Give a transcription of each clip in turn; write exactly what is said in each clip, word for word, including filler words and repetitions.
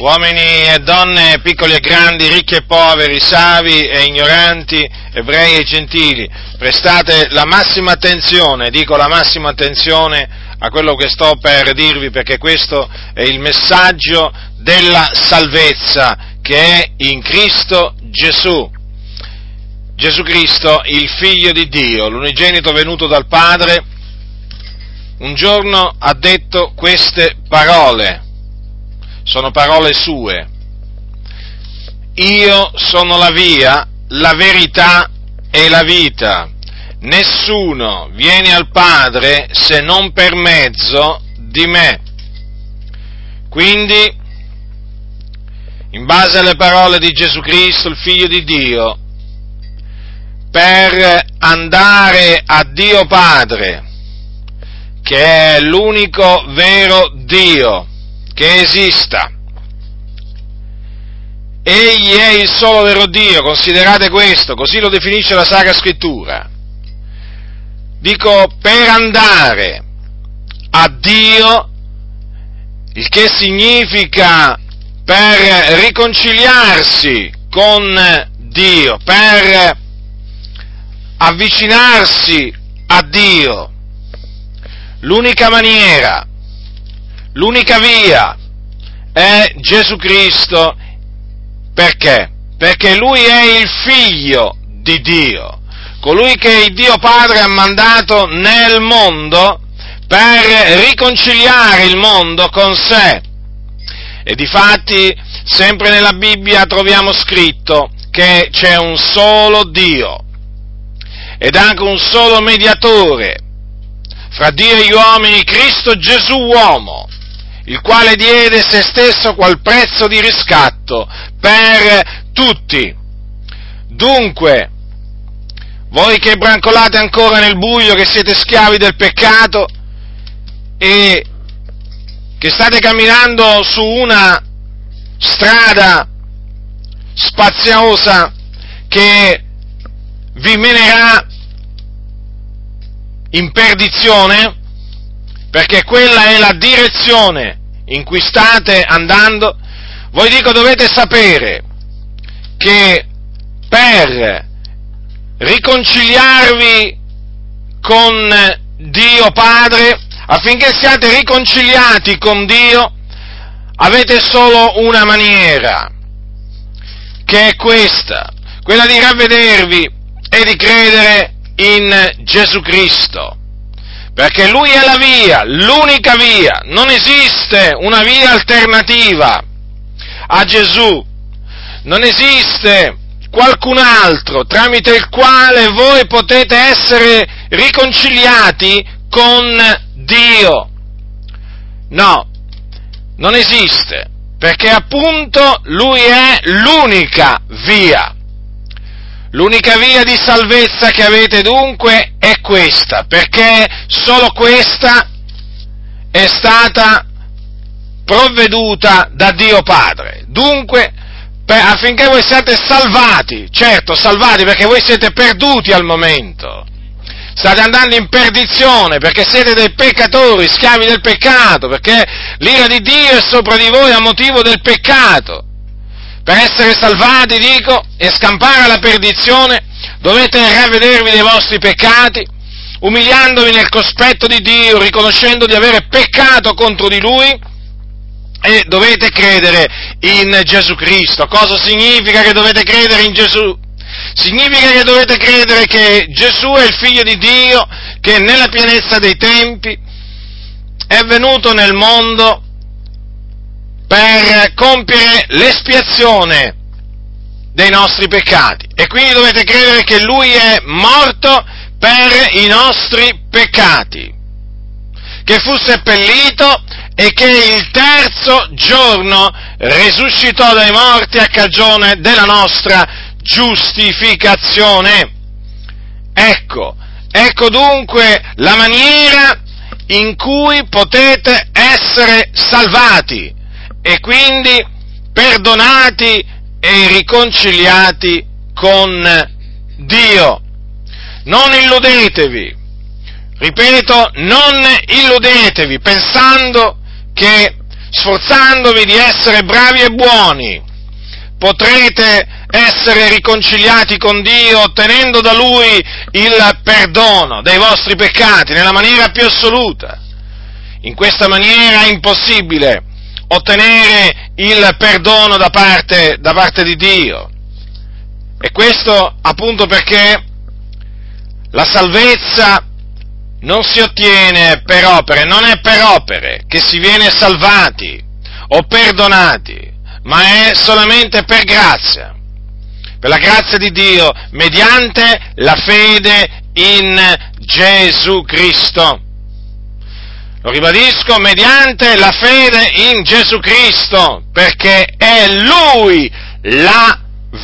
Uomini e donne, piccoli e grandi, ricchi e poveri, savi e ignoranti, ebrei e gentili, prestate la massima attenzione, dico la massima attenzione a quello che sto per dirvi, perché questo è il messaggio della salvezza che è in Cristo Gesù. Gesù Cristo, il Figlio di Dio, l'unigenito venuto dal Padre, un giorno ha detto queste parole. Sono parole sue. Io sono la via, la verità e la vita. Nessuno viene al Padre se non per mezzo di me. Quindi, in base alle parole di Gesù Cristo, il Figlio di Dio, per andare a Dio Padre, che è l'unico vero Dio che esista. Egli è il solo vero Dio, considerate questo, così lo definisce la Sacra Scrittura. Dico, per andare a Dio, il che significa per riconciliarsi con Dio, per avvicinarsi a Dio. L'unica maniera, l'unica via è Gesù Cristo. Perché? Perché Lui è il Figlio di Dio, colui che il Dio Padre ha mandato nel mondo per riconciliare il mondo con sé. E difatti, sempre nella Bibbia troviamo scritto che c'è un solo Dio ed anche un solo mediatore fra Dio e gli uomini, Cristo Gesù uomo, il quale diede se stesso qual prezzo di riscatto per tutti. Dunque, voi che brancolate ancora nel buio, che siete schiavi del peccato e che state camminando su una strada spaziosa che vi menerà in perdizione, perché quella è la direzione in cui state andando, voi dico dovete sapere che per riconciliarvi con Dio Padre, affinché siate riconciliati con Dio, avete solo una maniera, che è questa, quella di ravvedervi e di credere in Gesù Cristo. Perché Lui è la via, l'unica via, non esiste una via alternativa a Gesù, non esiste qualcun altro tramite il quale voi potete essere riconciliati con Dio. No, non esiste, perché appunto Lui è l'unica via. L'unica via di salvezza che avete dunque è questa, perché solo questa è stata provveduta da Dio Padre. Dunque, per, affinché voi siate salvati, certo salvati perché voi siete perduti al momento, state andando in perdizione perché siete dei peccatori, schiavi del peccato, perché l'ira di Dio è sopra di voi a motivo del peccato. Per essere salvati, dico, e scampare alla perdizione, dovete ravvedervi dei vostri peccati, umiliandovi nel cospetto di Dio, riconoscendo di avere peccato contro di Lui, e dovete credere in Gesù Cristo. Cosa significa che dovete credere in Gesù? Significa che dovete credere che Gesù è il Figlio di Dio, che nella pienezza dei tempi è venuto nel mondo per compiere l'espiazione dei nostri peccati, e quindi dovete credere che Lui è morto per i nostri peccati, che fu seppellito e che il terzo giorno risuscitò dai morti a cagione della nostra giustificazione. Ecco, ecco dunque la maniera in cui potete essere salvati e quindi perdonati e riconciliati con Dio. Non illudetevi, ripeto, non illudetevi pensando che sforzandovi di essere bravi e buoni, potrete essere riconciliati con Dio, ottenendo da Lui il perdono dei vostri peccati nella maniera più assoluta. In questa maniera è impossibile ottenere il perdono da parte, da parte di Dio. E questo appunto perché la salvezza non si ottiene per opere, non è per opere che si viene salvati o perdonati, ma è solamente per grazia, per la grazia di Dio, mediante la fede in Gesù Cristo. Lo ribadisco, mediante la fede in Gesù Cristo, perché è Lui la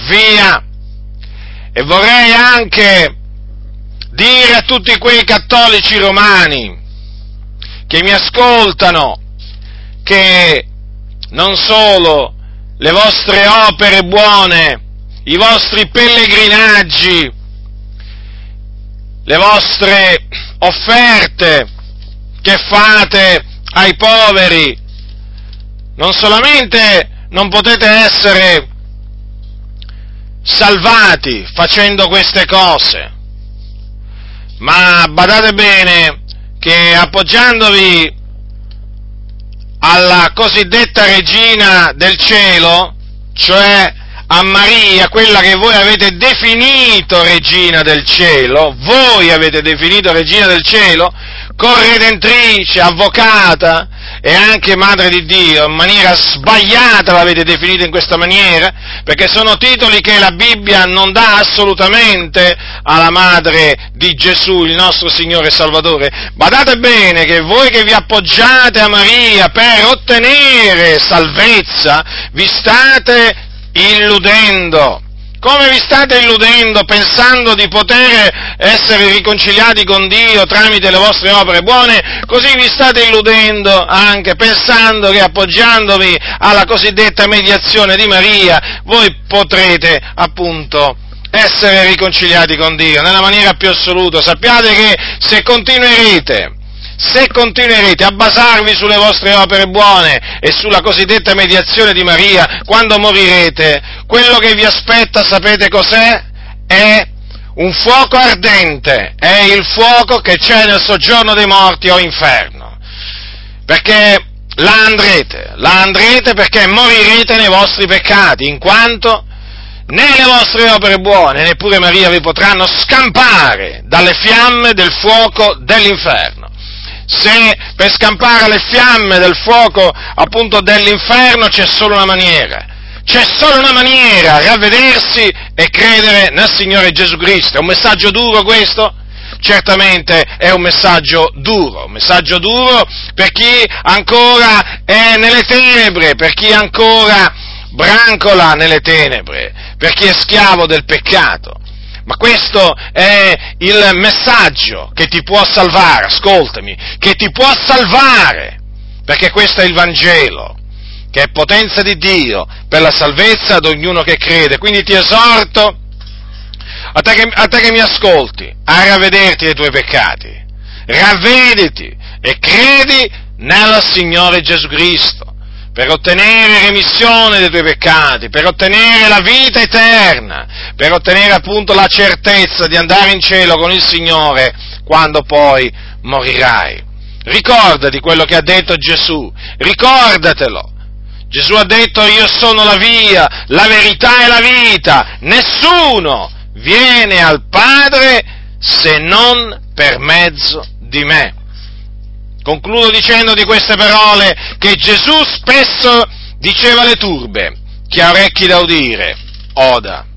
via. E vorrei anche dire a tutti quei cattolici romani che mi ascoltano che non solo le vostre opere buone, i vostri pellegrinaggi, le vostre offerte che fate ai poveri, non solamente non potete essere salvati facendo queste cose, ma badate bene che appoggiandovi alla cosiddetta regina del cielo, cioè a Maria, quella che voi avete definito regina del cielo, voi avete definito regina del cielo, corredentrice, avvocata e anche madre di Dio, in maniera sbagliata l'avete definita in questa maniera, perché sono titoli che la Bibbia non dà assolutamente alla madre di Gesù, il nostro Signore e Salvatore. Badate bene che voi che vi appoggiate a Maria per ottenere salvezza, vi state illudendo. Come vi state illudendo pensando di poter essere riconciliati con Dio tramite le vostre opere buone, così vi state illudendo anche pensando che appoggiandovi alla cosiddetta mediazione di Maria voi potrete appunto essere riconciliati con Dio nella maniera più assoluta. Sappiate che se continuerete Se continuerete a basarvi sulle vostre opere buone e sulla cosiddetta mediazione di Maria, quando morirete, quello che vi aspetta, sapete cos'è? È un fuoco ardente, è il fuoco che c'è nel soggiorno dei morti o inferno, perché là andrete, là andrete perché morirete nei vostri peccati, in quanto né le vostre opere buone, neppure Maria vi potranno scampare dalle fiamme del fuoco dell'inferno. Se per scampare le fiamme del fuoco, appunto, dell'inferno c'è solo una maniera, c'è solo una maniera, ravvedersi e credere nel Signore Gesù Cristo. È un messaggio duro questo? Certamente è un messaggio duro, un messaggio duro per chi ancora è nelle tenebre, per chi ancora brancola nelle tenebre, per chi è schiavo del peccato. Ma questo è il messaggio che ti può salvare, ascoltami, che ti può salvare, perché questo è il Vangelo, che è potenza di Dio per la salvezza ad ognuno che crede. Quindi ti esorto, a te che, a te che mi ascolti, a ravvederti dei tuoi peccati, ravvediti e credi nel Signore Gesù Cristo, per ottenere remissione dei tuoi peccati, per ottenere la vita eterna, per ottenere appunto la certezza di andare in cielo con il Signore quando poi morirai. Ricordati quello che ha detto Gesù, ricordatelo. Gesù ha detto: io sono la via, la verità e la vita, nessuno viene al Padre se non per mezzo di me. Concludo dicendo di queste parole che Gesù spesso diceva alle turbe: chi ha orecchi da udire, oda.